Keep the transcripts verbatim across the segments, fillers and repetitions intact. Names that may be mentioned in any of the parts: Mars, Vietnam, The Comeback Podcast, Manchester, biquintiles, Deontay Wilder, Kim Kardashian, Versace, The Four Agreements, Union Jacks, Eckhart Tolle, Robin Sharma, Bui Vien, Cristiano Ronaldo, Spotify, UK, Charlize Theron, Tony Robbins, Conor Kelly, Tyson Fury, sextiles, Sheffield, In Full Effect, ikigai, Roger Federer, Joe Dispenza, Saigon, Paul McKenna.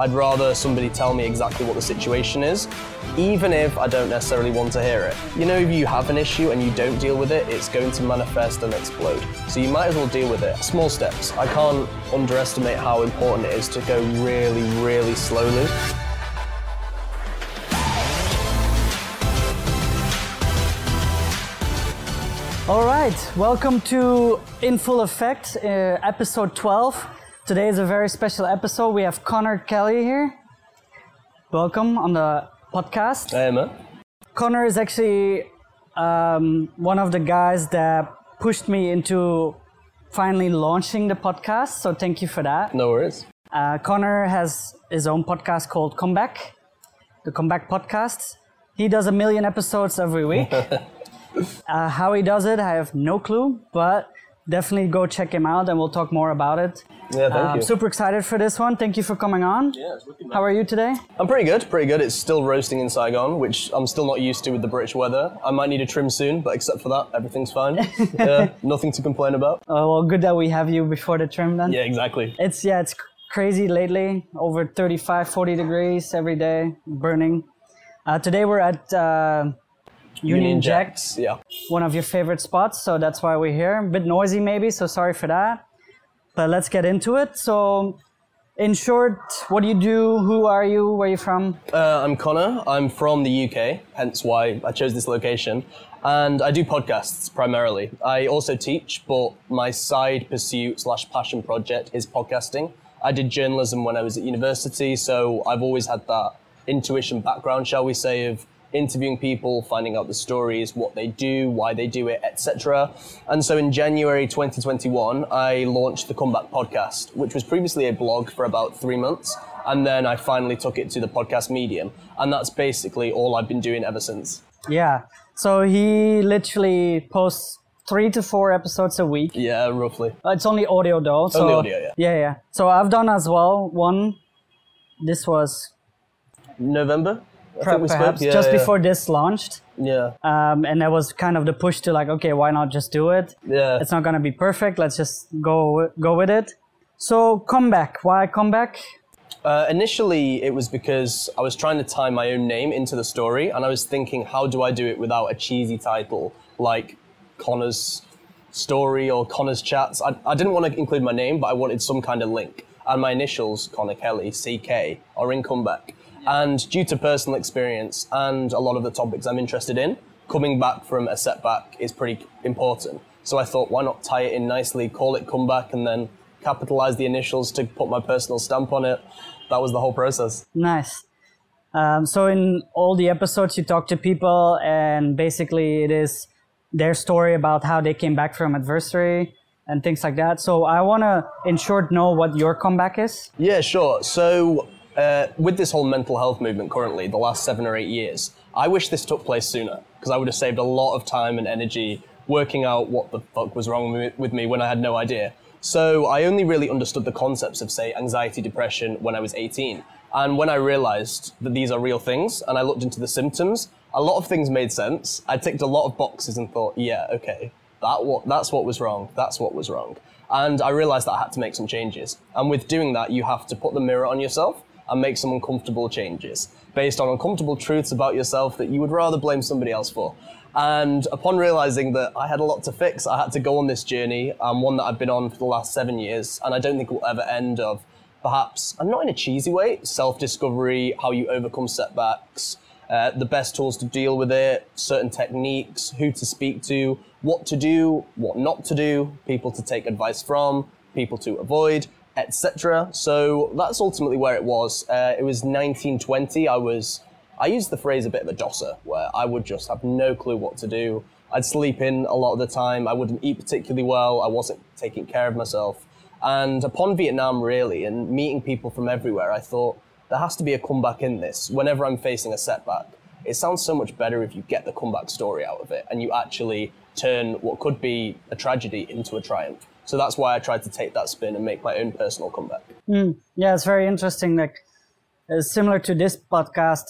I'd rather somebody tell me exactly what the situation is, even if I don't necessarily want to hear it. You know, if you have an issue and you don't deal with it, it's going to manifest and explode. So you might as well deal with it. Small steps. I can't underestimate how important it is to go really, really slowly. All right, welcome to In Full Effect, uh, episode twelve. Today is a very special episode. We have Conor Kelly here. Welcome on the podcast. Hey, man. Conor is actually um, one of the guys that pushed me into finally launching the podcast, so thank you for that. No worries. Uh, Conor has his own podcast called Comeback, The Comeback Podcast. He does a million episodes every week. Uh, how he does it, I have no clue, but definitely go check him out and we'll talk more about it. Yeah, thank uh, you. I'm super excited for this one. Thank you for coming on. Yeah, it's looking nice. How are you today? I'm pretty good, pretty good. It's still roasting in Saigon, which I'm still not used to with the British weather. I might need a trim soon, but except for that, everything's fine. Yeah, nothing to complain about. Oh, well, good that we have you before the trim then. Yeah, exactly. It's, yeah, it's crazy lately. Over thirty-five, forty degrees every day, burning. Uh, today we're at... Uh, Union Jacks, yeah. One of your favorite spots, so that's why we're here. A bit noisy maybe, so sorry for that. But let's get into it. So, in short, what do you do? Who are you? Where are you from? Uh, I'm Conor. I'm from the U K, hence why I chose this location. And I do podcasts primarily. I also teach, but my side pursuit slash passion project is podcasting. I did journalism when I was at university, so I've always had that intuition background, shall we say, of interviewing people, finding out the stories, what they do, why they do it, et cetera. And so in January twenty twenty-one, I launched the Comeback Podcast, which was previously a blog for about three months. And then I finally took it to the podcast medium. And that's basically all I've been doing ever since. Yeah. So he literally posts three to four episodes a week. Yeah, roughly. It's only audio though. So only audio, yeah. Yeah, yeah. So I've done as well one. This was... November? Perhaps, spoke, yeah, just yeah. before this launched. Yeah. Um, and that was kind of the push to like, okay, why not just do it? Yeah. It's not going to be perfect. Let's just go go with it. So Comeback. Why Comeback? Uh, initially, it was because I was trying to tie my own name into the story. And I was thinking, how do I do it without a cheesy title like Conor's Story or Conor's Chats? I, I didn't want to include my name, but I wanted some kind of link. And my initials, Conor Kelly, C K, are in Comeback. And due to personal experience and a lot of the topics I'm interested in, coming back from a setback is pretty important. So I thought, why not tie it in nicely, call it Comeback, and then capitalize the initials to put my personal stamp on it. That was the whole process. Nice. Um, so in all the episodes, you talk to people, and basically it is their story about how they came back from adversity and things like that. So I want to, in short, know what your comeback is. Yeah, sure. So... Uh, with this whole mental health movement currently, the last seven or eight years, I wish this took place sooner because I would have saved a lot of time and energy working out what the fuck was wrong with me when I had no idea. So I only really understood the concepts of, say, anxiety, depression when I was eighteen. And when I realized that these are real things and I looked into the symptoms, a lot of things made sense. I ticked a lot of boxes and thought, yeah, okay, that what, that's what was wrong. That's what was wrong. And I realized that I had to make some changes. And with doing that, you have to put the mirror on yourself and make some uncomfortable changes based on uncomfortable truths about yourself that you would rather blame somebody else for. And upon realizing that I had a lot to fix, I had to go on this journey, um, one that I've been on for the last seven years, and I don't think it will ever end of perhaps, and not in a cheesy way, self-discovery, how you overcome setbacks, uh, the best tools to deal with it, certain techniques, who to speak to, what to do, what not to do, people to take advice from, people to avoid, et cetera. So that's ultimately where it was. Uh, it was nineteen twenty. I was, I used the phrase a bit of a dosser, where I would just have no clue what to do. I'd sleep in a lot of the time. I wouldn't eat particularly well. I wasn't taking care of myself. And upon Vietnam, really, and meeting people from everywhere, I thought there has to be a comeback in this. Whenever I'm facing a setback, it sounds so much better if you get the comeback story out of it and you actually turn what could be a tragedy into a triumph. So that's why I tried to take that spin and make my own personal comeback. Mm, yeah, it's very interesting. Like, uh, similar to this podcast,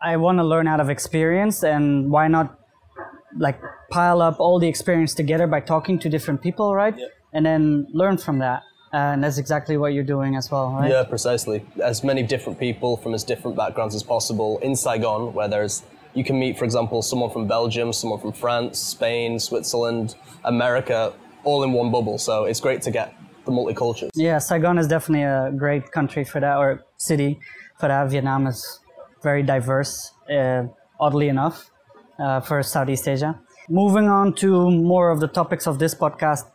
I want to learn out of experience, and why not like pile up all the experience together by talking to different people, right? Yep. And then learn from that. And that's exactly what you're doing as well, right? Yeah, precisely. As many different people from as different backgrounds as possible in Saigon, where there's, you can meet, for example, someone from Belgium, someone from France, Spain, Switzerland, America, all in one bubble. So it's great to get the multicultures. Yeah, Saigon is definitely a great country for that, or city for that. Vietnam is very diverse, uh, oddly enough, uh, for Southeast Asia. Moving on to more of the topics of this podcast,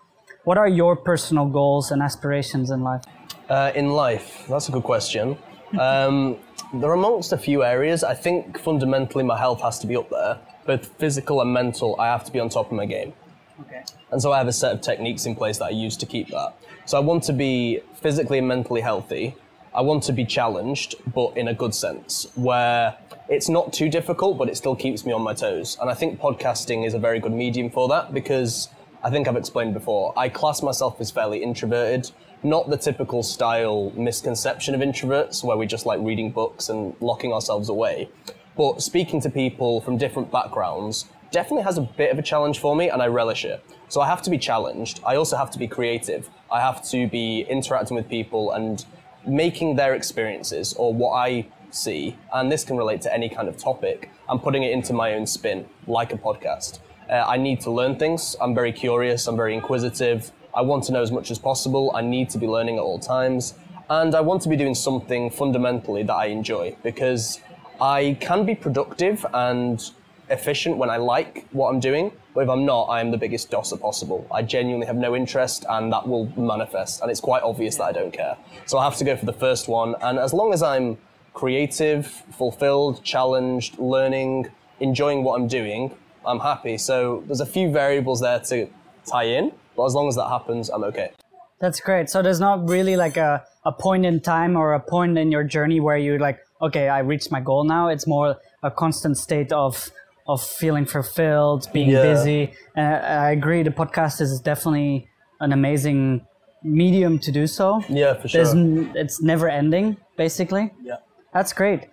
what are your personal goals and aspirations in life? Uh, in life, that's a good question. Um, they're amongst a few areas. I think fundamentally my health has to be up there, both physical and mental. I have to be on top of my game. Okay. And so I have a set of techniques in place that I use to keep that. So I want to be physically and mentally healthy. I want to be challenged, but in a good sense, where it's not too difficult, but it still keeps me on my toes. And I think podcasting is a very good medium for that, because I think I've explained before, I class myself as fairly introverted, not the typical style misconception of introverts where we just like reading books and locking ourselves away. But speaking to people from different backgrounds definitely has a bit of a challenge for me, and I relish it. So I have to be challenged. I also have to be creative. I have to be interacting with people and making their experiences or what I see, and this can relate to any kind of topic, and putting it into my own spin, like a podcast. Uh, I need to learn things. I'm very curious. I'm very inquisitive. I want to know as much as possible. I need to be learning at all times. And I want to be doing something fundamentally that I enjoy, because I can be productive and efficient when I like what I'm doing. But if I'm not, I am the biggest dosser possible. I genuinely have no interest, and that will manifest. And it's quite obvious that I don't care. So I have to go for the first one. And as long as I'm creative, fulfilled, challenged, learning, enjoying what I'm doing, I'm happy. So there's a few variables there to tie in, but as long as that happens, I'm okay. That's great. So there's not really like a, a point in time or a point in your journey where you're like, okay, I reached my goal now. It's more a constant state of of feeling fulfilled, being yeah. busy. And I, I agree, the podcast is definitely an amazing medium to do so. Yeah, for sure. There's, it's never ending, basically. Yeah. That's great.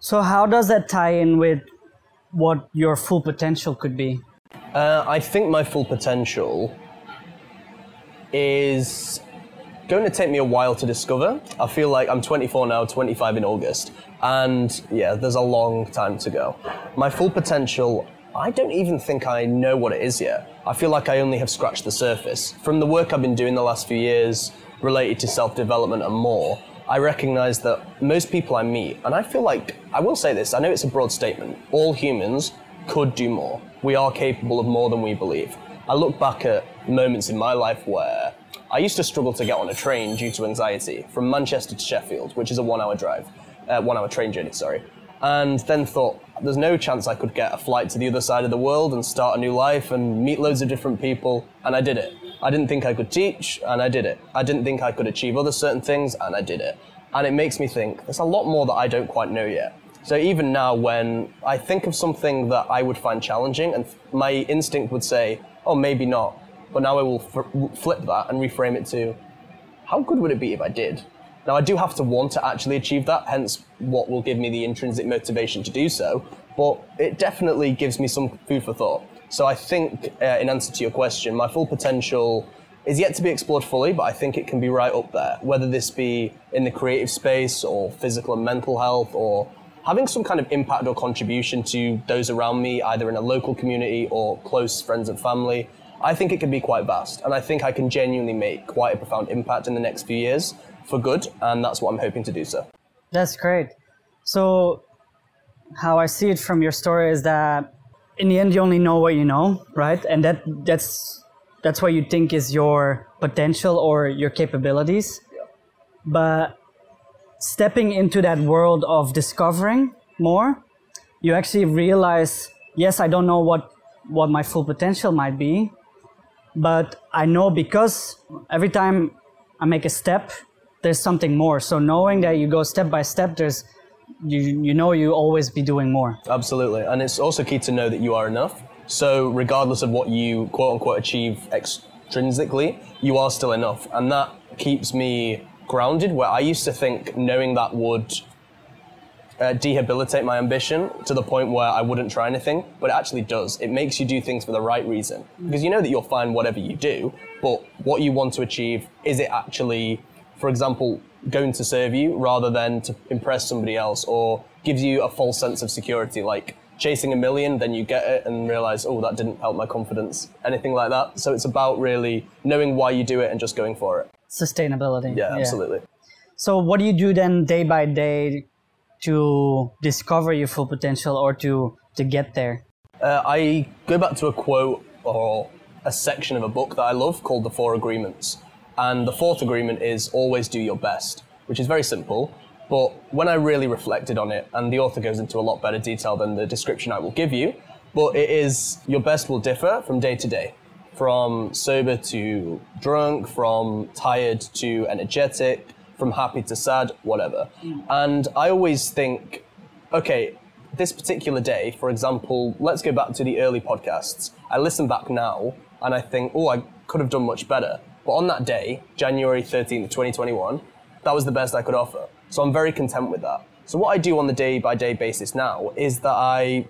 So how does that tie in with what your full potential could be? Uh, I think my full potential is going to take me a while to discover. I feel like I'm twenty-four now, twenty-five in August. And yeah, there's a long time to go. My full potential, I don't even think I know what it is yet. I feel like I only have scratched the surface. From the work I've been doing the last few years related to self-development and more, I recognize that most people I meet, and I feel like, I will say this, I know it's a broad statement, all humans could do more. We are capable of more than we believe. I look back at moments in my life where I used to struggle to get on a train due to anxiety from Manchester to Sheffield, which is a one hour drive, uh, one hour train journey, sorry. And then thought, there's no chance I could get a flight to the other side of the world and start a new life and meet loads of different people, and I did it. I didn't think I could teach, and I did it. I didn't think I could achieve other certain things, and I did it. And it makes me think, there's a lot more that I don't quite know yet. So even now, when I think of something that I would find challenging, and my instinct would say, oh, maybe not. But now I will f- flip that and reframe it to, how good would it be if I did? Now, I do have to want to actually achieve that, hence what will give me the intrinsic motivation to do so. But it definitely gives me some food for thought. So I think, uh, in answer to your question, my full potential is yet to be explored fully, but I think it can be right up there, whether this be in the creative space or physical and mental health or having some kind of impact or contribution to those around me, either in a local community or close friends and family. I think it can be quite vast, and I think I can genuinely make quite a profound impact in the next few years for good, and that's what I'm hoping to do so. That's great. So how I see it from your story is that in the end, you only know what you know, right? And that that's that's what you think is your potential or your capabilities. Yeah. But stepping into that world of discovering more, you actually realize, yes, I don't know what, what my full potential might be, but I know because every time I make a step, there's something more. So knowing that you go step by step, there's You you know you always be doing more. Absolutely. And it's also key to know that you are enough. So regardless of what you quote unquote achieve extrinsically, you are still enough. And that keeps me grounded, where I used to think knowing that would uh, dehabilitate my ambition to the point where I wouldn't try anything, but it actually does. It makes you do things for the right reason, because you know that you'll find whatever you do, but what you want to achieve, is it actually, for example, going to serve you rather than to impress somebody else, or gives you a false sense of security, like chasing a million, then you get it and realize, oh, that didn't help my confidence, anything like that. So it's about really knowing why you do it and just going for it. Sustainability. Yeah, absolutely. Yeah. So what do you do then day by day to discover your full potential or to, to get there? Uh, I go back to a quote or a section of a book that I love called The Four Agreements. And the fourth agreement is always do your best, which is very simple. But when I really reflected on it, and the author goes into a lot better detail than the description I will give you, but it is your best will differ from day to day, from sober to drunk, from tired to energetic, from happy to sad, whatever. And I always think, okay, this particular day, for example, let's go back to the early podcasts. I listen back now and I think, oh, I could have done much better. But on that day, January thirteenth, twenty twenty-one, that was the best I could offer. So I'm very content with that. So what I do on the day-by-day basis now is that I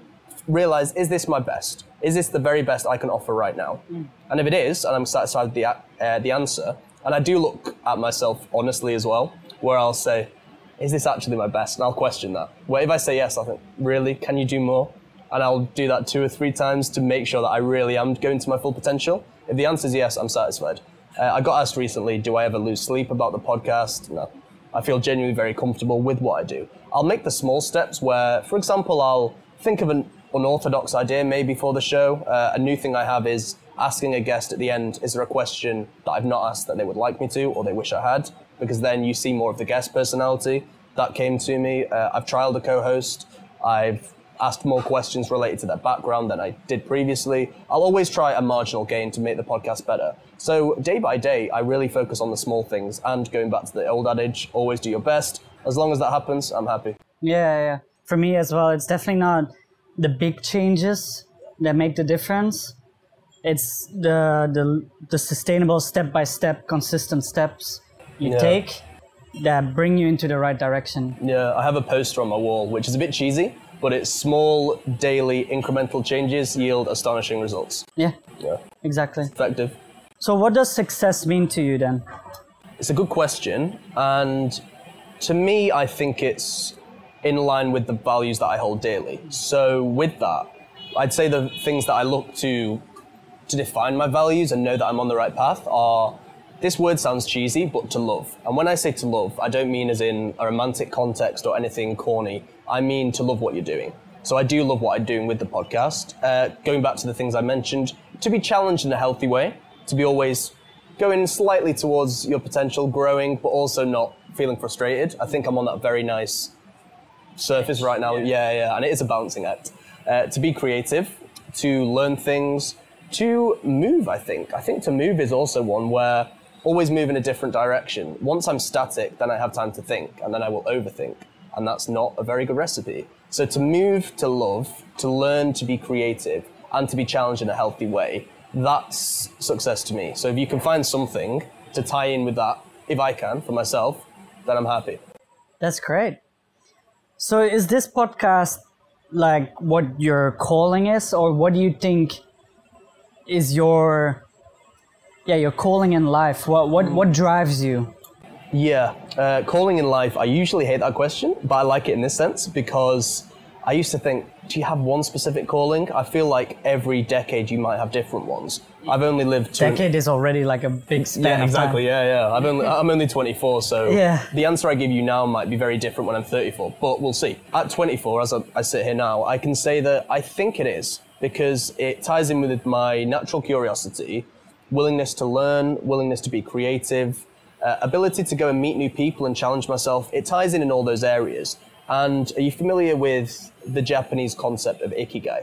realize, is this my best? Is this the very best I can offer right now? Mm. And if it is, and I'm satisfied with the, uh, the answer, and I do look at myself honestly as well, where I'll say, is this actually my best? And I'll question that. Where if I say yes, I think, really, can you do more? And I'll do that two or three times to make sure that I really am going to my full potential. If the answer is yes, I'm satisfied. Uh, I got asked recently, do I ever lose sleep about the podcast? No. I feel genuinely very comfortable with what I do. I'll make the small steps where, for example, I'll think of an unorthodox idea maybe for the show. Uh, a new thing I have is asking a guest at the end, is there a question that I've not asked that they would like me to or they wish I had? Because then you see more of the guest personality. That came to me. Uh, I've trialed a co-host. I've asked more questions related to their background than I did previously. I'll always try a marginal gain to make the podcast better. So day by day, I really focus on the small things, and going back to the old adage, always do your best. As long as that happens, I'm happy. Yeah, yeah. For me as well, it's definitely not the big changes that make the difference. It's the the, the sustainable step-by-step, consistent steps you yeah. take that bring you into the right direction. Yeah, I have a poster on my wall, which is a bit cheesy, but it's small, daily, incremental changes yield astonishing results. Yeah, yeah, exactly. Effective. So what does success mean to you then? It's a good question. And to me, I think it's in line with the values that I hold dearly. So with that, I'd say the things that I look to to define my values and know that I'm on the right path are, this word sounds cheesy, but to love. And when I say to love, I don't mean as in a romantic context or anything corny. I mean to love what you're doing. So I do love what I'm doing with the podcast. Uh, going back to the things I mentioned, to be challenged in a healthy way, to be always going slightly towards your potential, growing, but also not feeling frustrated. I think I'm on that very nice surface right now. Yeah, yeah, yeah. And it is a balancing act. Uh, to be creative, to learn things, to move, I think. I think to move is also one where always move in a different direction. Once I'm static, then I have time to think, and then I will overthink. And that's not a very good recipe. So to move, to love, to learn, to be creative, and to be challenged in a healthy way, that's success to me. So if you can find something to tie in with that, if I can, for myself, then I'm happy. That's great. So is this podcast like what your calling is, or what do you think is your, yeah, your calling in life? What, what, what drives you? Yeah, uh, calling in life, I usually hate that question, but I like it in this sense because I used to think, do you have one specific calling? I feel like every decade you might have different ones. I've only lived two... Decade is already like a big span yeah, of exactly, time. Yeah, yeah. I've only, I'm only twenty-four, so yeah. The answer I give you now might be very different when I'm thirty-four, but we'll see. At twenty-four, as I, I sit here now, I can say that I think it is, because it ties in with my natural curiosity, willingness to learn, willingness to be creative, Uh, ability to go and meet new people and challenge myself. It ties in in all those areas. And are you familiar with the Japanese concept of ikigai?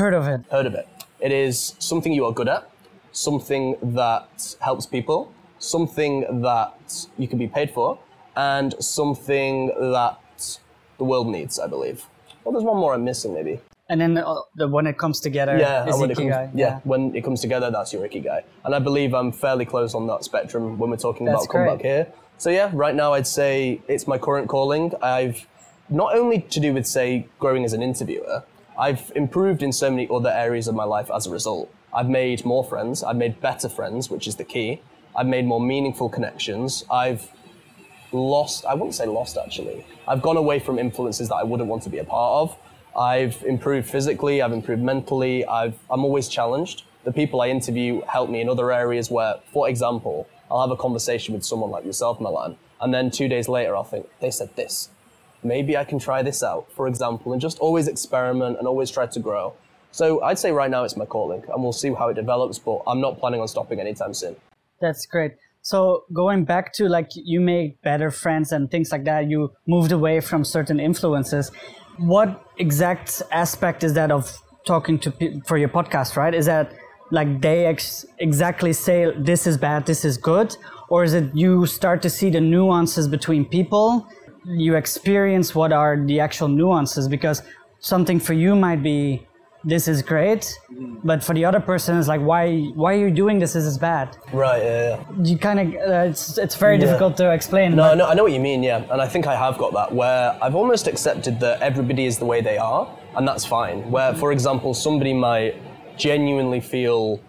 Heard of it. Heard of it. It is something you are good at, something that helps people, something that you can be paid for, and something that the world needs, I believe. Well, there's one more I'm missing, maybe. And then the, the when it comes together, yeah, is when ikigai. It comes, yeah, yeah, when it comes together, that's your ikigai. And I believe I'm fairly close on that spectrum when we're talking that's about comeback here. So yeah, right now I'd say it's my current calling. I've not only to do with, say, growing as an interviewer, I've improved in so many other areas of my life as a result. I've made more friends, I've made better friends, which is the key. I've made more meaningful connections. I've lost, I wouldn't say lost actually. I've gone away from influences that I wouldn't want to be a part of. I've improved physically, I've improved mentally, I've, I'm always challenged. The people I interview help me in other areas where, for example, I'll have a conversation with someone like yourself, Milan, and then two days later I'll think, they said this. Maybe I can try this out, for example, and just always experiment and always try to grow. So I'd say right now it's my calling, and we'll see how it develops, but I'm not planning on stopping anytime soon. That's great. So going back to, like, you made better friends and things like that, you moved away from certain influences. What exact aspect is that of talking to people for your podcast, right? Is that like they ex- exactly say this is bad, this is good? Or is it you start to see the nuances between people? You experience what are the actual nuances, because something for you might be, this is great, but for the other person it's like, why why are you doing this, this is bad, right? Yeah, yeah. You kind of uh, it's it's very yeah. difficult to explain. No, no, I know what you mean, yeah. And I think I have got that, where I've almost accepted that everybody is the way they are, and that's fine. Where, for example, somebody might genuinely feel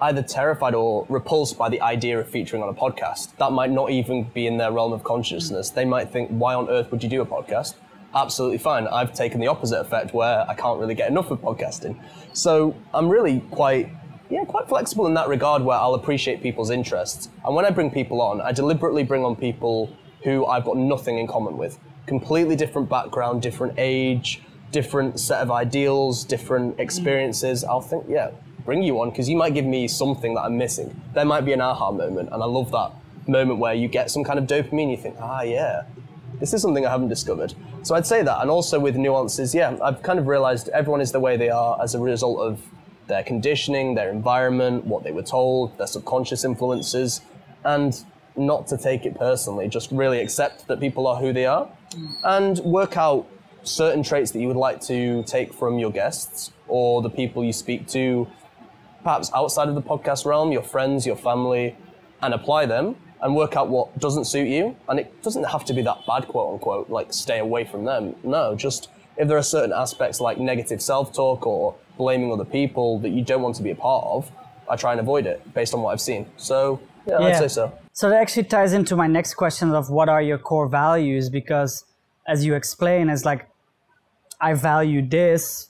either terrified or repulsed by the idea of featuring on a podcast. That might not even be in their realm of consciousness. They might think, why on earth would you do a podcast? Absolutely fine. I've taken the opposite effect, where I can't really get enough of podcasting. So I'm really quite, yeah, quite flexible in that regard, where I'll appreciate people's interests. And when I bring people on, I deliberately bring on people who I've got nothing in common with. Completely different background, different age, different set of ideals, different experiences. I'll think, yeah, bring you on because you might give me something that I'm missing. There might be an aha moment. And I love that moment where you get some kind of dopamine. You think, ah, yeah, this is something I haven't discovered. So I'd say that. And also with nuances, yeah, I've kind of realized everyone is the way they are as a result of their conditioning, their environment, what they were told, their subconscious influences, and not to take it personally, just really accept that people are who they are and work out certain traits that you would like to take from your guests or the people you speak to, perhaps outside of the podcast realm, your friends, your family, and apply them. And work out what doesn't suit you. And it doesn't have to be that bad, quote unquote, like stay away from them. No, just if there are certain aspects like negative self-talk or blaming other people that you don't want to be a part of, I try and avoid it based on what I've seen. So yeah, yeah. I'd say so. So that actually ties into my next question of what are your core values? Because as you explain, it's like, I value this,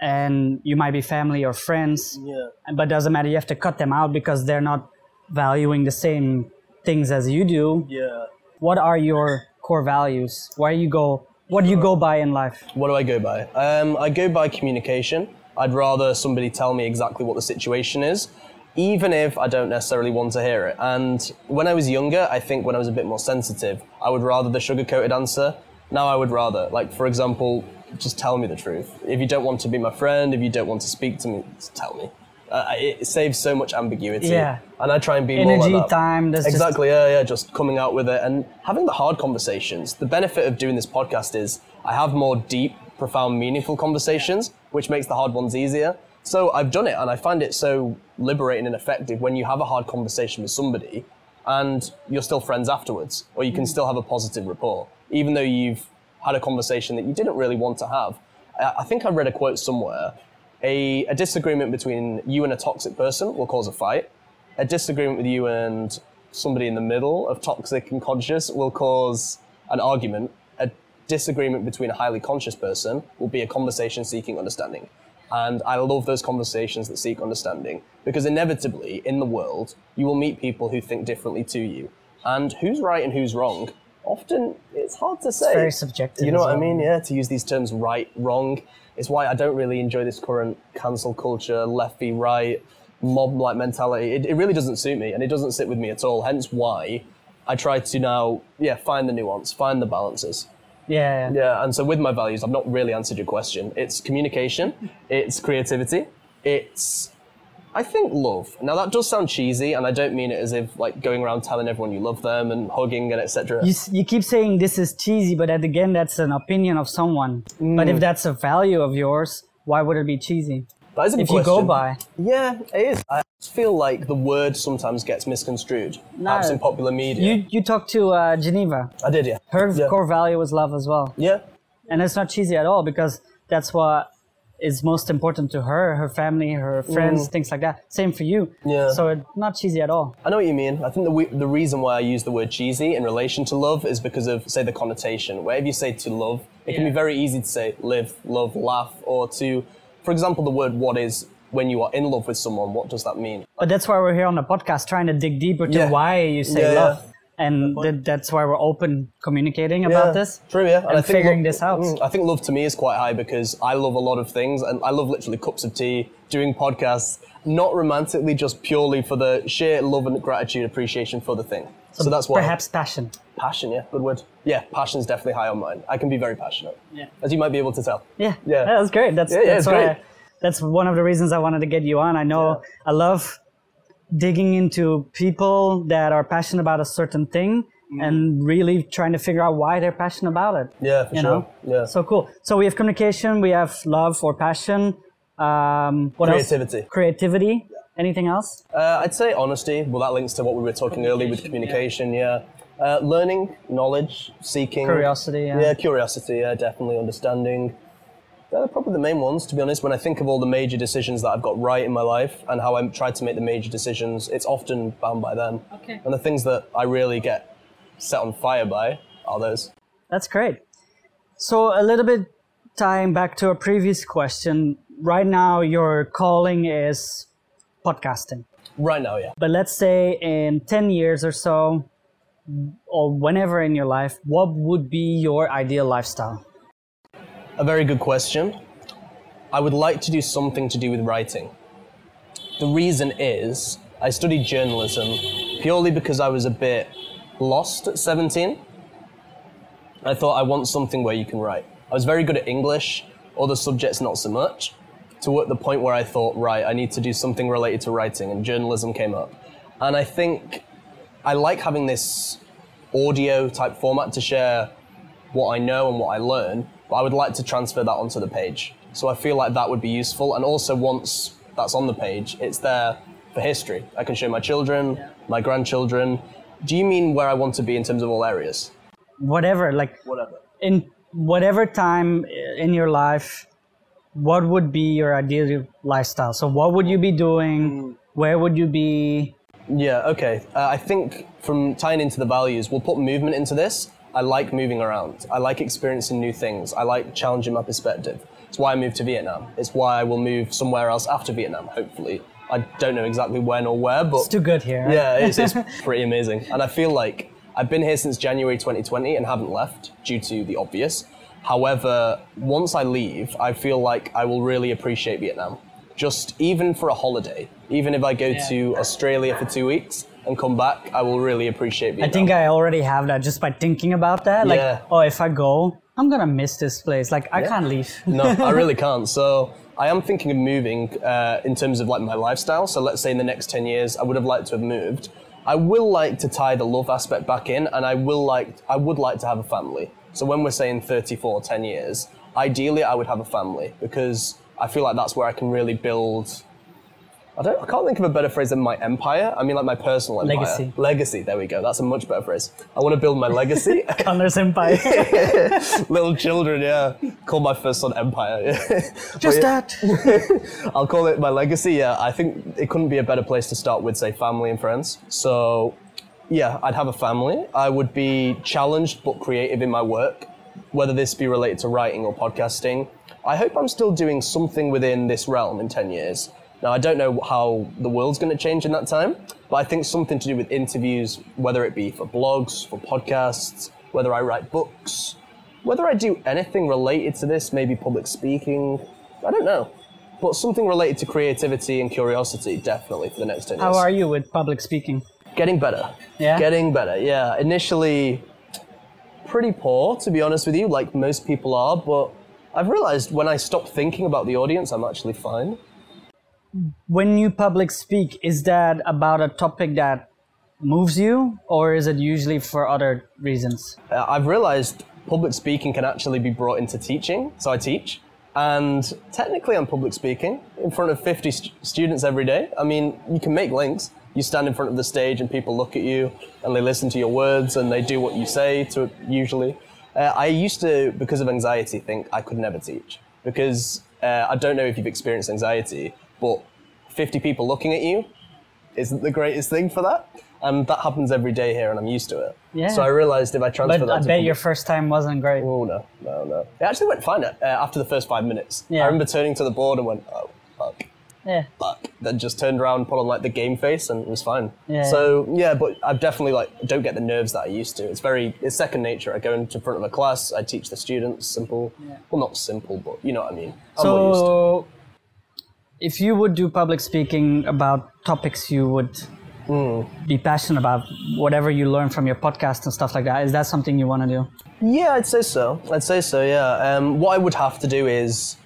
and you might be family or friends, yeah. but doesn't matter, you have to cut them out because they're not valuing the same things as you do. Yeah. What are your core values? Where you go? What do you go by in life? What do I go by? Um, I go by communication. I'd rather somebody tell me exactly what the situation is, even if I don't necessarily want to hear it. And when I was younger, I think when I was a bit more sensitive, I would rather the sugar-coated answer. Now I would rather, like, for example, just tell me the truth. If you don't want to be my friend, if you don't want to speak to me, just tell me. Uh, it saves so much ambiguity, yeah. and I try and be Energy, more like that. Time, exactly, just... yeah, yeah, just coming out with it and having the hard conversations. The benefit of doing this podcast is I have more deep, profound, meaningful conversations, which makes the hard ones easier. So I've done it, and I find it so liberating and effective when you have a hard conversation with somebody and you're still friends afterwards, or you can mm-hmm. still have a positive rapport, even though you've had a conversation that you didn't really want to have. I think I read a quote somewhere. A, a disagreement between you and a toxic person will cause a fight. A disagreement with you and somebody in the middle of toxic and conscious will cause an argument. A disagreement between a highly conscious person will be a conversation seeking understanding. And I love those conversations that seek understanding, because inevitably in the world, you will meet people who think differently to you. And who's right and who's wrong, often it's hard to say. It's very subjective. You know what well. I mean? Yeah, to use these terms right, wrong. It's why I don't really enjoy this current cancel culture, left v right, mob-like mentality. It, it really doesn't suit me, and it doesn't sit with me at all. Hence why I try to now, yeah, find the nuance, find the balances. Yeah. Yeah, yeah. And so with my values, I've not really answered your question. It's communication, it's creativity, it's, I think, love. Now that does sound cheesy, and I don't mean it as if like going around telling everyone you love them and hugging and et cetera. You, you keep saying this is cheesy, but at, again, that's an opinion of someone. Mm. But if that's a value of yours, why would it be cheesy? That is a good question. If you go by. Yeah, it is. I, feel like the word sometimes gets misconstrued, no. perhaps in popular media. You you talked to uh, Geneva. I did, yeah. Her yeah. core value was love as well. Yeah. And it's not cheesy at all, because that's what is most important to her, her family, her friends, mm. things like that. Same for you. Yeah. So it's not cheesy at all. I know what you mean. I think the we- the reason why I use the word cheesy in relation to love is because of, say, the connotation. Wherever you say to love, it yeah. can be very easy to say live, love, laugh, or to, for example, the word what is. When you are in love with someone, what does that mean? But that's why we're here on the podcast, trying to dig deeper to yeah. why you say yeah, love. Yeah. And th- that's why we're open communicating about yeah, this. True, yeah. And, and I think figuring lo- this out. I think love to me is quite high, because I love a lot of things. And I love literally cups of tea, doing podcasts, not romantically, just purely for the sheer love and gratitude, appreciation for the thing. So, so that's what. Perhaps passion. Passion, yeah, good word. Yeah, passion's definitely high on mine. I can be very passionate, yeah. as you might be able to tell. Yeah, yeah. yeah that's great. That's, yeah, yeah, that's why. That's one of the reasons I wanted to get you on. I know yeah. I love digging into people that are passionate about a certain thing mm. and really trying to figure out why they're passionate about it. Yeah, for you sure. know? Yeah. So cool. So we have communication, we have love or passion. Um, what Creativity. else? Creativity. Yeah. Anything else? Uh, I'd say honesty. Well, that links to what we were talking earlier with communication. Yeah. yeah. Uh, learning, knowledge, seeking. Curiosity. Yeah, yeah curiosity. Yeah, definitely understanding. They're probably the main ones, to be honest. When I think of all the major decisions that I've got right in my life and how I've tried to make the major decisions, it's often bound by them. Okay. And the things that I really get set on fire by are those. That's great. So a little bit tying back to a previous question, right now your calling is podcasting. Right now, yeah. But let's say in ten years or so, or whenever in your life, what would be your ideal lifestyle? A very good question. I would like to do something to do with writing. The reason is I studied journalism purely because I was a bit lost at seventeen. I thought I want something where you can write. I was very good at English, other subjects not so much, to at the point where I thought, right, I need to do something related to writing, and journalism came up. And I think I like having this audio type format to share what I know and what I learn, but I would like to transfer that onto the page. So I feel like that would be useful. And also once that's on the page, it's there for history. I can show my children, yeah. my grandchildren. Do you mean where I want to be in terms of all areas? Whatever, like whatever. In whatever time in your life, what would be your ideal lifestyle? So what would you be doing? Where would you be? Yeah, okay. Uh, I think from tying into the values, we'll put movement into this. I like moving around. I like experiencing new things. I like challenging my perspective. It's why I moved to Vietnam. It's why I will move somewhere else after Vietnam, hopefully. I don't know exactly when or where, but... It's too good here. Right? Yeah, it's, it's pretty amazing. And I feel like I've been here since January twenty twenty and haven't left due to the obvious. However, once I leave, I feel like I will really appreciate Vietnam. Just even for a holiday, even if I go yeah. to Australia for two weeks, and come back, I will really appreciate Vietnam. I think I already have that just by thinking about that. Like, yeah. oh, if I go, I'm going to miss this place. Like, I yeah. can't leave. No, I really can't. So I am thinking of moving uh, in terms of like my lifestyle. So let's say in the next ten years, I would have liked to have moved. I will like to tie the love aspect back in, and I will like, I would like to have a family. So when we're saying thirty-four, ten years, ideally I would have a family, because I feel like that's where I can really build... I don't. I can't think of a better phrase than my empire. I mean, like my personal empire. Legacy. Legacy. There we go. That's a much better phrase. I want to build my legacy. Connor's empire. Little children, yeah. Call my first son Empire. Just yeah. that. I'll call it my legacy. Yeah, I think it couldn't be a better place to start with, say, family and friends. So, yeah, I'd have a family. I would be challenged but creative in my work, whether this be related to writing or podcasting. I hope I'm still doing something within this realm in ten years. Now, I don't know how the world's going to change in that time, but I think something to do with interviews, whether it be for blogs, for podcasts, whether I write books, whether I do anything related to this, maybe public speaking, I don't know. But something related to creativity and curiosity, definitely, for the next ten years. How are you with public speaking? Getting better. Yeah? Getting better, yeah. Initially, pretty poor, to be honest with you, like most people are, but I've realized when I stop thinking about the audience, I'm actually fine. When you public speak, is that about a topic that moves you, or is it usually for other reasons? Uh, I've realized public speaking can actually be brought into teaching, so I teach, and technically I'm public speaking. in front of fifty st- students every day. I mean, you can make links. You stand in front of the stage and people look at you and they listen to your words and they do what you say to usually. Uh, I used to, because of anxiety, think I could never teach because uh, I don't know if you've experienced anxiety, but fifty people looking at you isn't the greatest thing for that. And that happens every day here and I'm used to it. Yeah. So I realized if I transfer but that I to... But I bet people, your first time wasn't great. Oh, no, no, no. It actually went fine uh, after the first five minutes. Yeah. I remember turning to the board and went, oh, fuck. Yeah. Fuck. Then just turned around, put on like the game face and it was fine. Yeah. So, yeah, but I've definitely like, don't get the nerves that I used to. It's very, it's second nature. I go into front of a class, I teach the students, simple. Yeah. Well, not simple, but you know what I mean. I'm so, not used to it. If you would do public speaking about topics you would... Mm. Be passionate about whatever you learn from your podcast and stuff like that. Is that something you want to do? Yeah, I'd say so. I'd say so, yeah. Um, what I would have to do is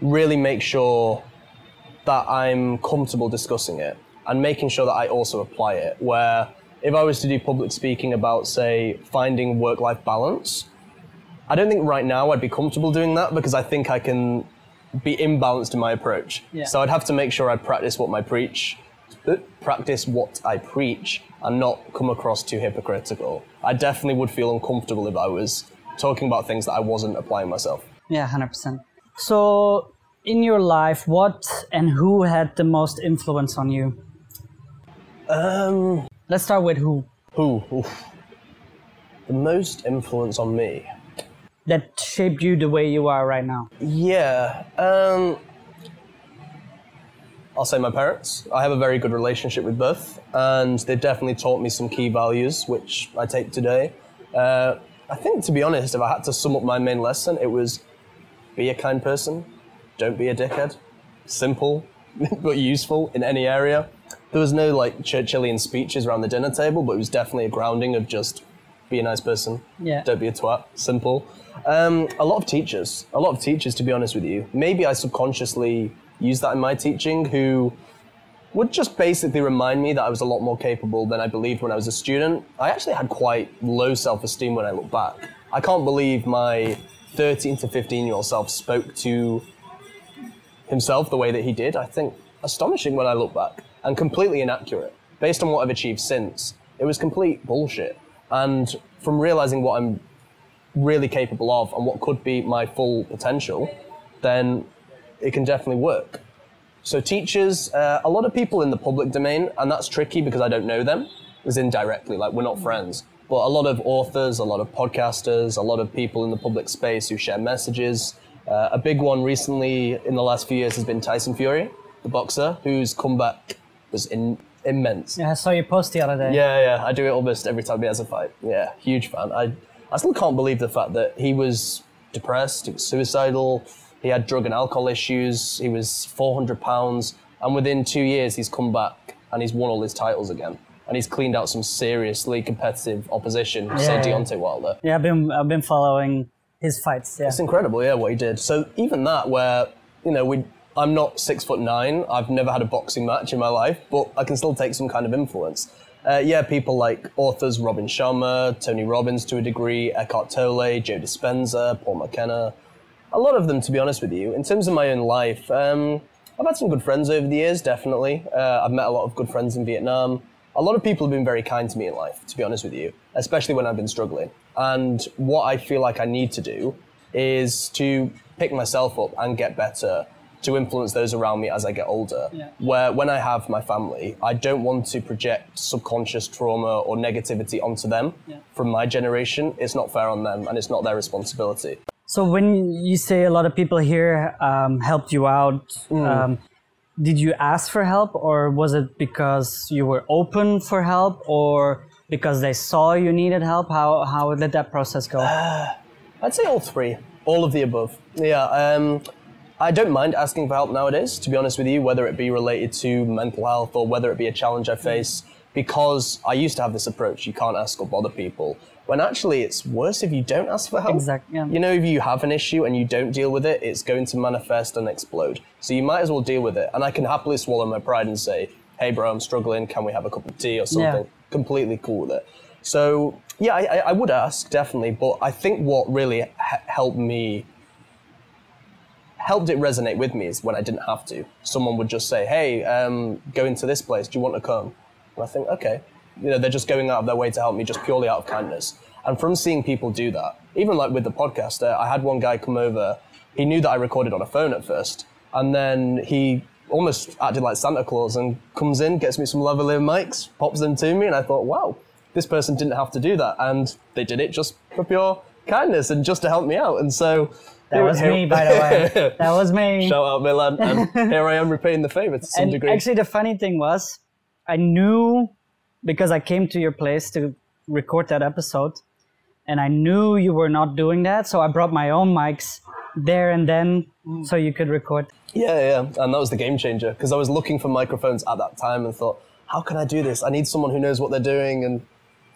really make sure that I'm comfortable discussing it and making sure that I also apply it. Where if I was to do public speaking about, say, finding work-life balance, I don't think right now I'd be comfortable doing that because I think I can be imbalanced in my approach. Yeah. So I'd have to make sure I practice what I preach. practice what I preach and not come across too hypocritical. I definitely would feel uncomfortable if I was talking about things that I wasn't applying myself. Yeah, one hundred percent. So in your life, what and who had the most influence on you? Um, Let's start with who. Who? Oof. The most influence on me? That shaped you the way you are right now. Yeah. Um... I'll say my parents. I have a very good relationship with both, and they've definitely taught me some key values, which I take today. Uh, I think, to be honest, if I had to sum up my main lesson, it was be a kind person, don't be a dickhead, simple, but useful in any area. There was no like Churchillian speeches around the dinner table, but it was definitely a grounding of just be a nice person, yeah. Don't be a twat, simple. Um, a lot of teachers, a lot of teachers, to be honest with you. Maybe I subconsciously use that in my teaching, who would just basically remind me that I was a lot more capable than I believed when I was a student. I actually had quite low self-esteem when I look back. I can't believe my thirteen to fifteen-year-old self spoke to himself the way that he did. I think astonishing when I look back, and completely inaccurate. Based on what I've achieved since, it was complete bullshit. And from realizing what I'm really capable of and what could be my full potential, then it can definitely work. So teachers, uh, a lot of people in the public domain, and that's tricky because I don't know them, as indirectly, like we're not friends. But a lot of authors, a lot of podcasters, a lot of people in the public space who share messages. Uh, a big one recently in the last few years has been Tyson Fury, the boxer, whose comeback was in, immense. Yeah, I saw your post the other day. Yeah, yeah, I do it almost every time he has a fight. Yeah, huge fan. I, I still can't believe the fact that he was depressed, he was suicidal, he had drug and alcohol issues, he was four hundred pounds, and within two years he's come back and he's won all his titles again. And he's cleaned out some seriously competitive opposition, yeah, say Deontay Wilder. Yeah, I've been, I've been following his fights, yeah. It's incredible, yeah, what he did. So even that where, you know, we I'm not six foot nine, I've never had a boxing match in my life, but I can still take some kind of influence. Uh, yeah, people like authors Robin Sharma, Tony Robbins to a degree, Eckhart Tolle, Joe Dispenza, Paul McKenna. A lot of them, to be honest with you. In terms of my own life, um, I've had some good friends over the years, definitely. Uh, I've met a lot of good friends in Vietnam. A lot of people have been very kind to me in life, to be honest with you, especially when I've been struggling. And what I feel like I need to do is to pick myself up and get better to influence those around me as I get older. Yeah. Where when I have my family, I don't want to project subconscious trauma or negativity onto them. Yeah. From my generation, it's not fair on them and it's not their responsibility. So when you say a lot of people here um, helped you out, mm. um, did you ask for help, or was it because you were open for help, or because they saw you needed help? How how did that process go? Uh, I'd say all three, all of the above. Yeah, um, I don't mind asking for help nowadays, to be honest with you, whether it be related to mental health or whether it be a challenge I face, because I used to have this approach, you can't ask or bother people. When actually it's worse if you don't ask for help. Exactly. Yeah. You know, if you have an issue and you don't deal with it, it's going to manifest and explode. So you might as well deal with it. And I can happily swallow my pride and say, hey bro, I'm struggling, can we have a cup of tea or something? Yeah. Completely cool with it. So yeah, I, I would ask, definitely. But I think what really h- helped me helped it resonate with me is when I didn't have to. Someone would just say, hey, um, going to this place, do you want to come? And I think, okay. You know, they're just going out of their way to help me just purely out of kindness. And from seeing people do that, even like with the podcast, uh, I had one guy come over. He knew that I recorded on a phone at first. And then he almost acted like Santa Claus and comes in, gets me some lavalier mics, pops them to me. And I thought, wow, this person didn't have to do that. And they did it just for pure kindness and just to help me out. And so... That was me, by the way. That was me. Shout out, Milan. And here I am repaying the favor to some and degree. Actually, the funny thing was, I knew... Because I came to your place to record that episode and I knew you were not doing that. So I brought my own mics there and then mm. so you could record. Yeah, yeah. And that was the game changer because I was looking for microphones at that time and thought, how can I do this? I need someone who knows what they're doing. And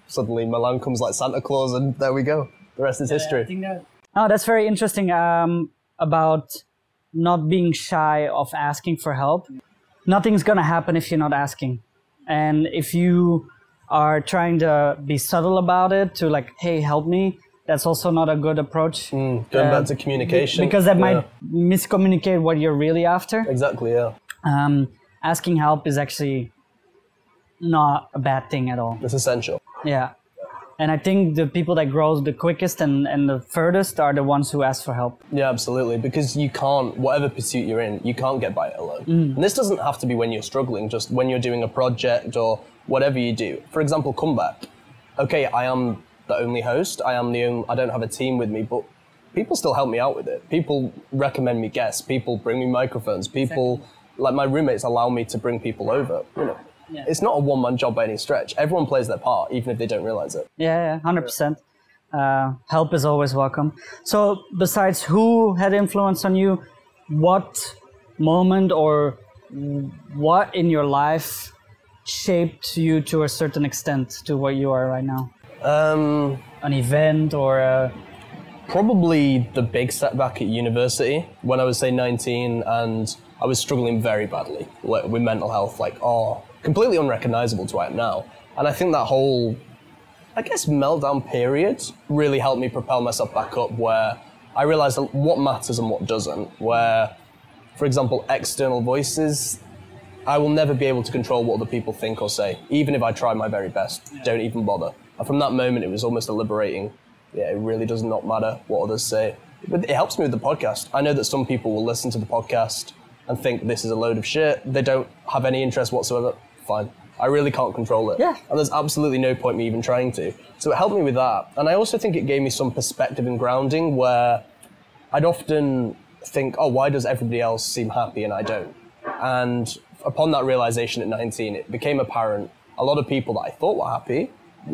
suddenly Milan comes like Santa Claus and there we go. The rest is yeah, history. I think that- oh, that's very interesting um, about not being shy of asking for help. Nothing's going to happen if you're not asking. And if you are trying to be subtle about it, to like, hey, help me, that's also not a good approach. Mm, going uh, back to communication. Because that yeah. might miscommunicate what you're really after. Exactly, yeah. Um, asking help is actually not a bad thing at all. It's essential. Yeah. And I think the people that grow the quickest and, and the furthest are the ones who ask for help. Yeah, absolutely. Because you can't, whatever pursuit you're in, you can't get by it alone. Mm. And this doesn't have to be when you're struggling, just when you're doing a project or whatever you do. For example, Comeback. Okay, I am the only host. I am the only, I don't have a team with me, but people still help me out with it. People recommend me guests. People bring me microphones. People, exactly. like my roommates, allow me to bring people over, you know. Yeah. It's not a one-man job by any stretch. Everyone plays their part, even if they don't realize it. Yeah, yeah, one hundred percent. Uh, help is always welcome. So besides who had influence on you, what moment or what in your life shaped you to a certain extent to what you are right now? Um, An event or... A... Probably the big setback at university when I was, say, nineteen and I was struggling very badly with mental health, like, oh... completely unrecognizable to it now. And I think that whole, I guess, meltdown period really helped me propel myself back up where I realized what matters and what doesn't, where, for example, external voices, I will never be able to control what other people think or say, even if I try my very best, yeah. Don't even bother. And from that moment, it was almost a liberating, yeah, it really does not matter what others say. But it helps me with the podcast. I know that some people will listen to the podcast and think this is a load of shit. They don't have any interest whatsoever. Fine. I really can't control it. Yeah. And there's absolutely no point me even trying to. So it helped me with that. And I also think it gave me some perspective and grounding where I'd often think, oh, why does everybody else seem happy and I don't? And upon that realization at nineteen, it became apparent a lot of people that I thought were happy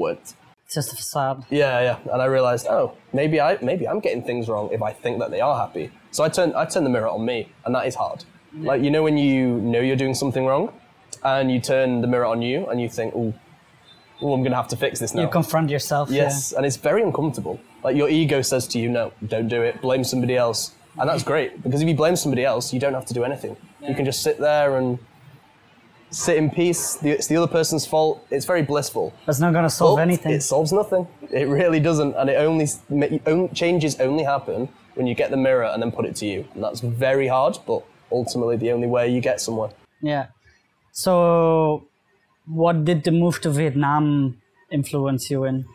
weren't. It's just a facade. Yeah, yeah. And I realized, oh, maybe I maybe I'm getting things wrong if I think that they are happy. So I turned I turned the mirror on me, and that is hard. Yeah. Like, you know when you know you're doing something wrong? And you turn the mirror on you and you think, oh, oh I'm going to have to fix this now. You confront yourself. Yes, yeah. And it's very uncomfortable. Like your ego says to you, no, don't do it, blame somebody else. And that's great, because if you blame somebody else, you don't have to do anything. Yeah. You can just sit there and sit in peace. It's the other person's fault. It's very blissful. It's not going to solve but anything. It solves nothing. It really doesn't. And it only changes only happen when you get the mirror and then put it to you. And that's very hard, but ultimately the only way you get somewhere. Yeah. So, what did the move to Vietnam influence you in?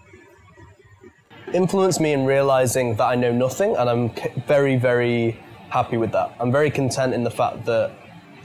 Influenced me in realizing that I know nothing, and I'm very, very happy with that. I'm very content in the fact that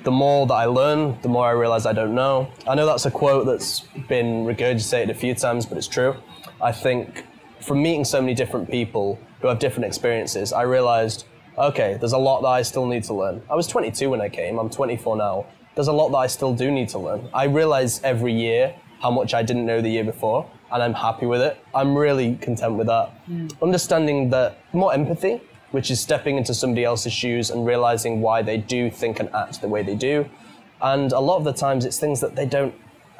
the more that I learn, the more I realize I don't know. I know that's a quote that's been regurgitated a few times, but it's true. I think from meeting so many different people who have different experiences, I realized, okay, there's a lot that I still need to learn. I was twenty-two when I came, I'm twenty-four now. There's a lot that I still do need to learn. I realize every year how much I didn't know the year before, and I'm happy with it. I'm really content with that. Mm. Understanding that more empathy, which is stepping into somebody else's shoes and realizing why they do think and act the way they do. And a lot of the times it's things that they don't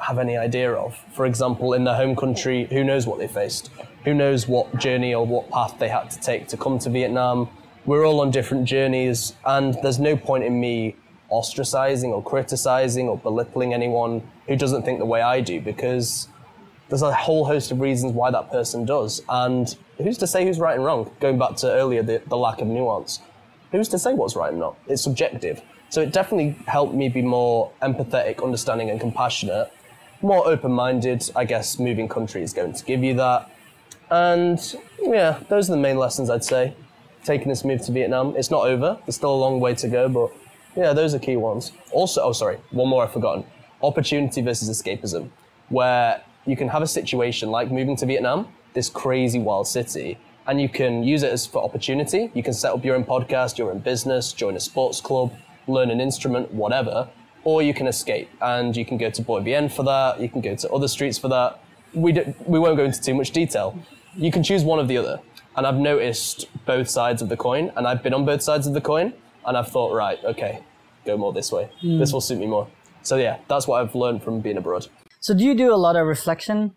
have any idea of. For example, in their home country, who knows what they faced? Who knows what journey or what path they had to take to come to Vietnam? We're all on different journeys, and there's no point in me ostracizing or criticizing or belittling anyone who doesn't think the way I do, because there's a whole host of reasons why that person does. And who's to say who's right and wrong? Going back to earlier, the, the lack of nuance. who's to say what's right and not? It's subjective. So it definitely helped me be more empathetic, understanding and compassionate, more open-minded. I guess moving country is going to give you that. And yeah, those are the main lessons I'd say. Taking this move to Vietnam, it's not over. There's still a long way to go, but yeah, those are key ones. Also, oh, sorry, one more I've forgotten. Opportunity versus escapism, where you can have a situation like moving to Vietnam, this crazy wild city, and you can use it as for opportunity. You can set up your own podcast, your own business, join a sports club, learn an instrument, whatever, or you can escape. And you can go to Bui Vien for that. You can go to other streets for that. We, do, we won't go into too much detail. You can choose one or the other. And I've noticed both sides of the coin, and I've been on both sides of the coin, and I've thought, right, okay, go more this way. Mm. This will suit me more. So yeah, that's what I've learned from being abroad. So do you do a lot of reflection?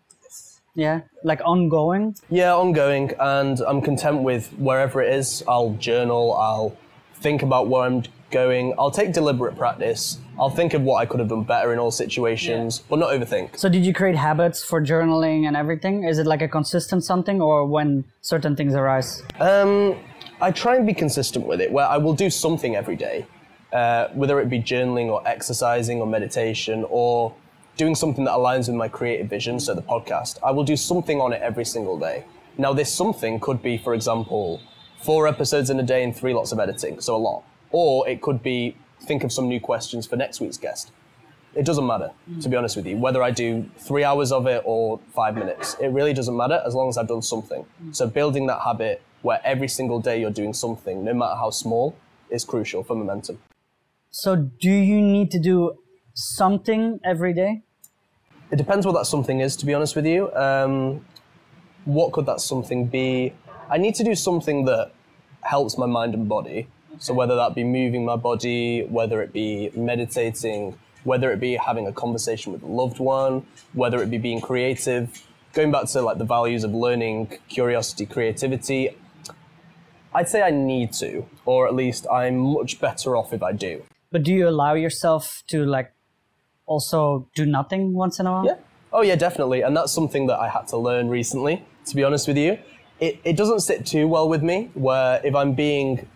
Yeah, like ongoing? Yeah, ongoing. And I'm content with wherever it is. I'll journal, I'll think about where I'm going. I'll take deliberate practice. I'll think of what I could have done better in all situations, yeah. but not overthink. So did you create habits for journaling and everything? Is it like a consistent something, or when certain things arise? Um, I try and be consistent with it, where I will do something every day, uh, whether it be journaling or exercising or meditation or doing something that aligns with my creative vision, so the podcast. I will do something on it every single day. Now, this something could be, for example, four episodes in a day and three lots of editing, so a lot. Or it could be, think of some new questions for next week's guest. It doesn't matter, to be honest with you, whether I do three hours of it or five minutes. It really doesn't matter as long as I've done something. So building that habit where every single day you're doing something, no matter how small, is crucial for momentum. So do you need to do something every day? It depends what that something is, to be honest with you. Um, what could that something be? I need to do something that helps my mind and body. So whether that be moving my body, whether it be meditating, whether it be having a conversation with a loved one, whether it be being creative, going back to like the values of learning, curiosity, creativity, I'd say I need to, or at least I'm much better off if I do. But do you allow yourself to like also do nothing once in a while? Yeah. Oh yeah, definitely. And that's something that I had to learn recently, to be honest with you. It it doesn't sit too well with me, where if I'm being...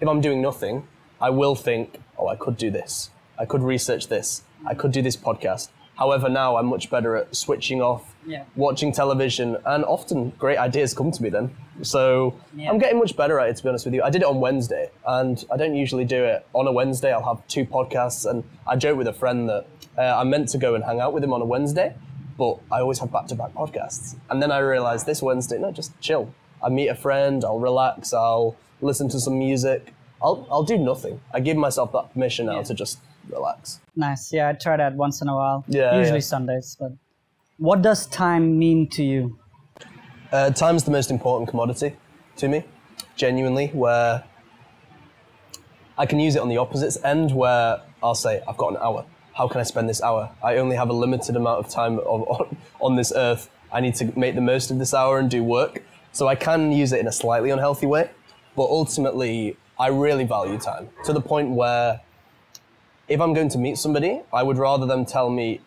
If I'm doing nothing, I will think, oh, I could do this. I could research this. I could do this podcast. However, now I'm much better at switching off, yeah. watching television, and often great ideas come to me then. So yeah. I'm getting much better at it, to be honest with you. I did it on Wednesday, and I don't usually do it. On a Wednesday, I'll have two podcasts, and I joke with a friend that uh, I'm meant to go and hang out with him on a Wednesday, but I always have back-to-back podcasts. And then I realized this Wednesday, no, just chill. I meet a friend, I'll relax, I'll listen to some music. I'll I'll do nothing. I give myself that permission now yeah. to just relax. Nice. Yeah, I try that once in a while. Yeah. Usually yeah. Sundays. But what does time mean to you? Uh, time's the most important commodity to me, genuinely, where I can use it on the opposite end, where I'll say, I've got an hour. How can I spend this hour? I only have a limited amount of time on, on, on this earth. I need to make the most of this hour and do work. So I can use it in a slightly unhealthy way. But ultimately, I really value time to the point where if I'm going to meet somebody, I would rather them tell me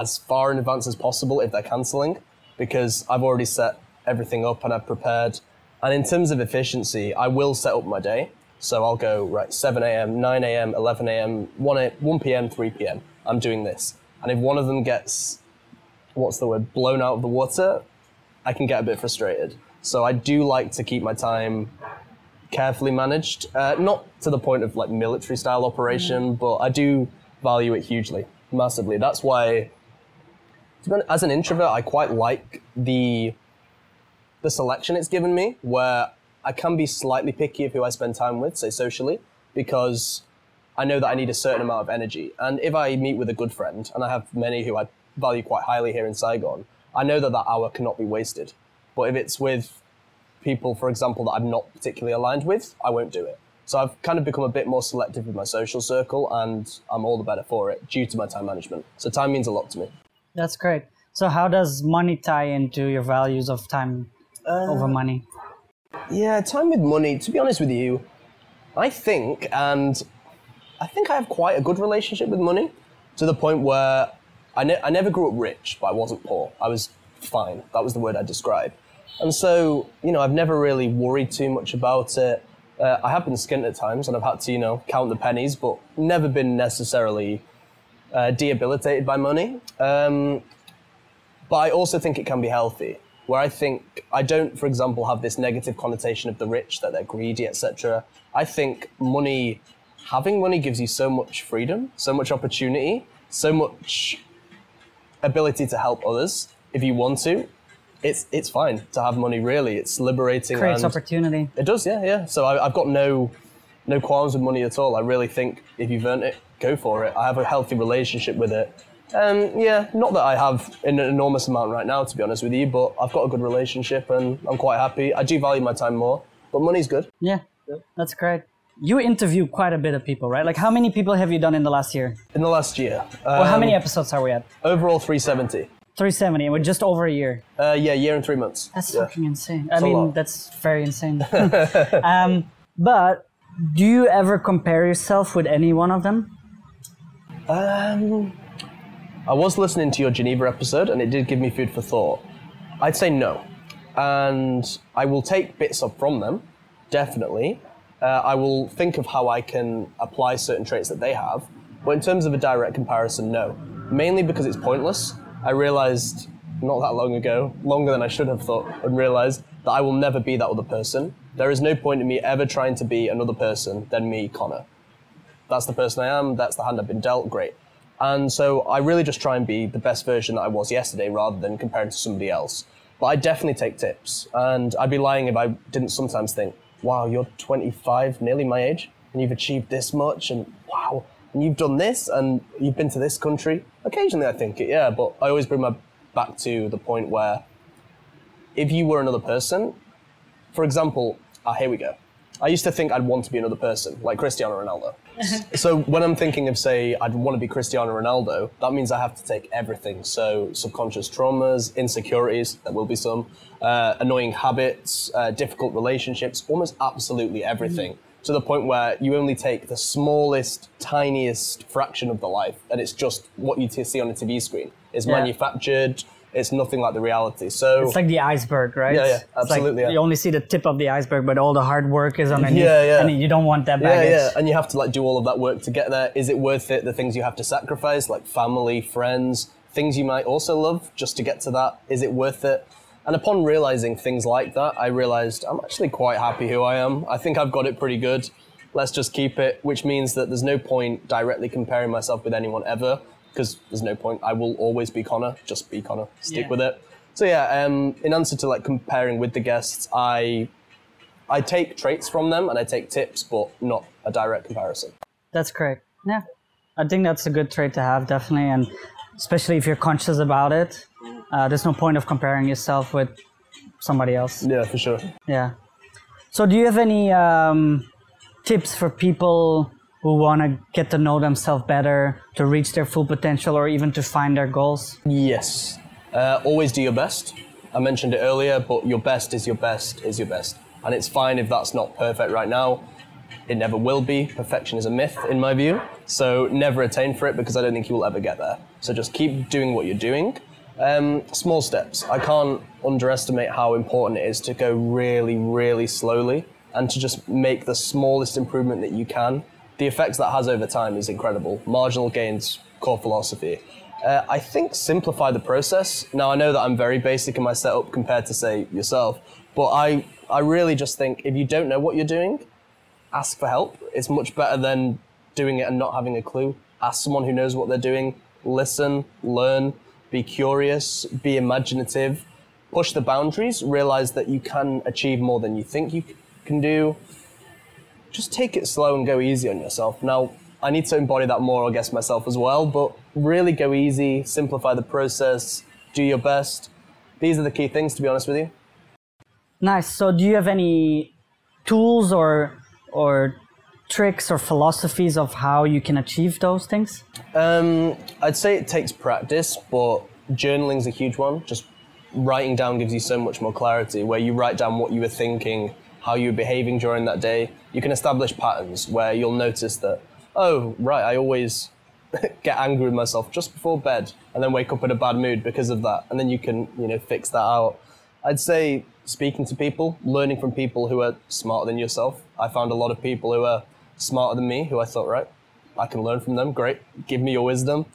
as far in advance as possible if they're cancelling, because I've already set everything up and I've prepared. And in terms of efficiency, I will set up my day. So I'll go, right, seven a.m., nine a.m., eleven a.m., one p.m., three p.m. I'm doing this. And if one of them gets, what's the word, blown out of the water, I can get a bit frustrated. So I do like to keep my time carefully managed, uh, not to the point of like military style operation, mm. but I do value it hugely, massively. That's why, as an introvert, I quite like the the selection it's given me, where I can be slightly picky of who I spend time with, say socially, because I know that I need a certain amount of energy. And if I meet with a good friend, and I have many who I value quite highly here in Saigon, I know that that hour cannot be wasted. But if it's with people, for example, that I'm not particularly aligned with, I won't do it. So I've kind of become a bit more selective with my social circle, and I'm all the better for it due to my time management. So time means a lot to me. That's great. So how does money tie into your values of time uh, over money? Yeah, time with money, to be honest with you, I think, and I think I have quite a good relationship with money, to the point where I, ne- I never grew up rich, but I wasn't poor. I was fine. That was the word I described. And so, you know, I've never really worried too much about it. Uh, I have been skint at times, and I've had to, you know, count the pennies, but never been necessarily uh, debilitated by money. Um, but I also think it can be healthy, where I think I don't, for example, have this negative connotation of the rich, that they're greedy, et cetera. I think money, having money gives you so much freedom, so much opportunity, so much ability to help others if you want to. It's it's fine to have money, really. It's liberating. Creates opportunity. It does, yeah, yeah. So I, I've got no no qualms with money at all. I really think if you've earned it, go for it. I have a healthy relationship with it. Um, yeah, not that I have an enormous amount right now, to be honest with you, but I've got a good relationship and I'm quite happy. I do value my time more, but money's good. Yeah, yeah. That's great. You interview quite a bit of people, right? Like, how many people have you done in the last year? In the last year? Um, well, how many episodes are we at? Overall, three seventy. three seventy, and we're just over a year. Uh, yeah, year and three months. That's yeah. fucking insane. It's I mean, that's very insane. um, but do you ever compare yourself with any one of them? Um, I was listening to your Geneva episode, and it did give me food for thought. I'd say no. And I will take bits up from them, definitely. Uh, I will think of how I can apply certain traits that they have. But in terms of a direct comparison, no. Mainly because it's pointless. I realized not that long ago, longer than I should have thought, and realized that I will never be that other person. There is no point in me ever trying to be another person than me, Conor. That's the person I am. That's the hand I've been dealt. Great. And so I really just try and be the best version that I was yesterday rather than comparing to somebody else. But I definitely take tips. And I'd be lying if I didn't sometimes think, wow, you're twenty-five, nearly my age, and you've achieved this much, and wow. And you've done this, and you've been to this country. Occasionally I think it, yeah, but I always bring my back to the point where if you were another person, for example, ah, here we go. I used to think I'd want to be another person, like Cristiano Ronaldo. So when I'm thinking of, say, I'd want to be Cristiano Ronaldo, that means I have to take everything. So subconscious traumas, insecurities, there will be some, uh, annoying habits, uh, difficult relationships, almost absolutely everything. Mm-hmm. To the point where you only take the smallest, tiniest fraction of the life, and it's just what you t- see on a T V screen. It's yeah. manufactured, it's nothing like the reality. So it's like the iceberg, right? Yeah, yeah, absolutely. It's like yeah. You only see the tip of the iceberg, but all the hard work is on it. Yeah, yeah. And you don't want that baggage. Yeah, yeah. And you have to like do all of that work to get there. Is it worth it? The things you have to sacrifice, like family, friends, things you might also love just to get to that. Is it worth it? And upon realizing things like that, I realized I'm actually quite happy who I am. I think I've got it pretty good. Let's just keep it, which means that there's no point directly comparing myself with anyone ever, because there's no point. I will always be Conor. Just be Conor. Stick yeah. with it. So yeah, um, in answer to like comparing with the guests, I I take traits from them and I take tips, but not a direct comparison. That's great. Yeah, I think that's a good trait to have, definitely, and especially if you're conscious about it. Uh, there's no point of comparing yourself with somebody else. Yeah, for sure. Yeah. So do you have any um, tips for people who want to get to know themselves better, to reach their full potential, or even to find their goals? Yes. Uh, always do your best. I mentioned it earlier, but your best is your best is your best. And it's fine if that's not perfect right now. It never will be. Perfection is a myth, in my view. So never attain for it, because I don't think you will ever get there. So just keep doing what you're doing. Um, small steps. I can't underestimate how important it is to go really, really slowly and to just make the smallest improvement that you can. The effects that has over time is incredible. Marginal gains, core philosophy. Uh, I think simplify the process. Now, I know that I'm very basic in my setup compared to, say, yourself, but I, I really just think if you don't know what you're doing, ask for help. It's much better than doing it and not having a clue. Ask someone who knows what they're doing. Listen, learn. Be curious, be imaginative, push the boundaries, realize that you can achieve more than you think you can do. Just take it slow and go easy on yourself. Now, I need to embody that more, I guess, myself as well, but really go easy, simplify the process, do your best. These are the key things, to be honest with you. Nice. So do you have any tools or or tricks or philosophies of how you can achieve those things? Um, I'd say it takes practice, but journaling's a huge one. Just writing down gives you so much more clarity, where you write down what you were thinking, how you were behaving during that day. You can establish patterns where you'll notice that, oh, right, I always get angry with myself just before bed and then wake up in a bad mood because of that. And then you can, you know, fix that out. I'd say speaking to people, learning from people who are smarter than yourself. I found a lot of people who are smarter than me, who I thought, right, I can learn from them. Great. Give me your wisdom.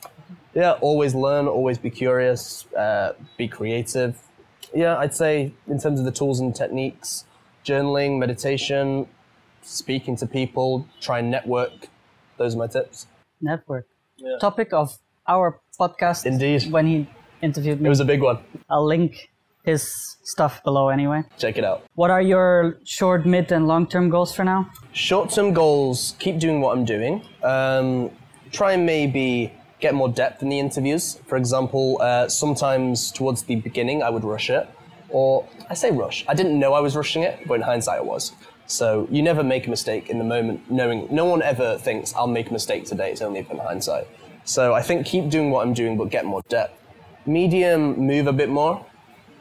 Yeah, always learn, always be curious, uh, be creative. Yeah, I'd say in terms of the tools and techniques, journaling, meditation, speaking to people, try and network. Those are my tips. Network. Yeah. Topic of our podcast. Indeed. When he interviewed me. It was a big one. I'll link his stuff below anyway. Check it out. What are your short, mid and long-term goals for now? Short-term goals, keep doing what I'm doing. Um, try and maybe get more depth in the interviews. For example, uh, sometimes towards the beginning, I would rush it. Or I say rush. I didn't know I was rushing it, but in hindsight I was. So you never make a mistake in the moment, knowing no one ever thinks I'll make a mistake today. It's only in hindsight. So I think keep doing what I'm doing, but get more depth. Medium, move a bit more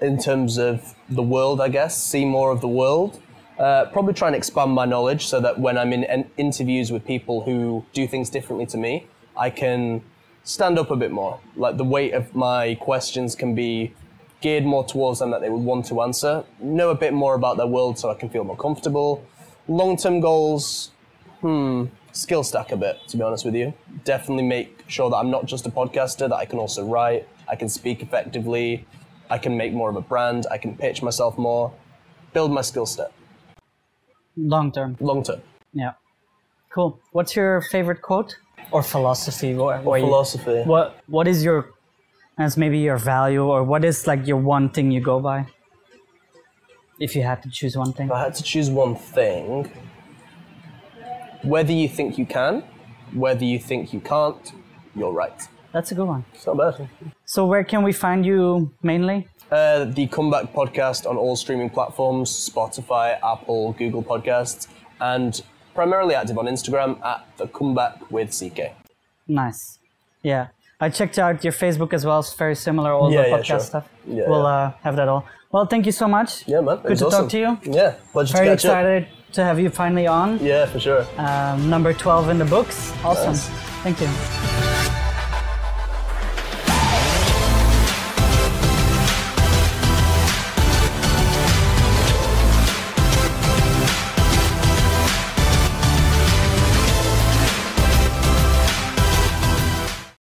in terms of the world, I guess. See more of the world. Uh, probably try and expand my knowledge so that when I'm in en- interviews with people who do things differently to me, I can stand up a bit more. Like the weight of my questions can be geared more towards them that they would want to answer. Know a bit more about their world so I can feel more comfortable. Long-term goals, hmm, skill stack a bit, to be honest with you. Definitely make sure that I'm not just a podcaster, that I can also write, I can speak effectively, I can make more of a brand, I can pitch myself more, build my skill set. Long-term. Long-term. Yeah. Cool. What's your favorite quote? Or philosophy? Or, or philosophy. You, what What is your... That's maybe your value, or what is like your one thing you go by? If you had to choose one thing. If I had to choose one thing, whether you think you can, whether you think you can't, you're right. That's a good one. It's not bad. So where can we find you mainly? Uh, the Comeback Podcast on all streaming platforms, Spotify, Apple, Google Podcasts, and primarily active on Instagram at The Comeback with C K. Nice. Yeah. I checked out your Facebook as well. It's very similar, all yeah, the podcast yeah, sure. stuff. Yeah, we'll yeah. Uh, have that all. Well, thank you so much. Yeah, man. It Good to awesome. talk to you. Yeah, pleasure very to catch excited up. to have you finally on. Yeah, for sure. Um, number twelve in the books. Awesome. Nice. Thank you.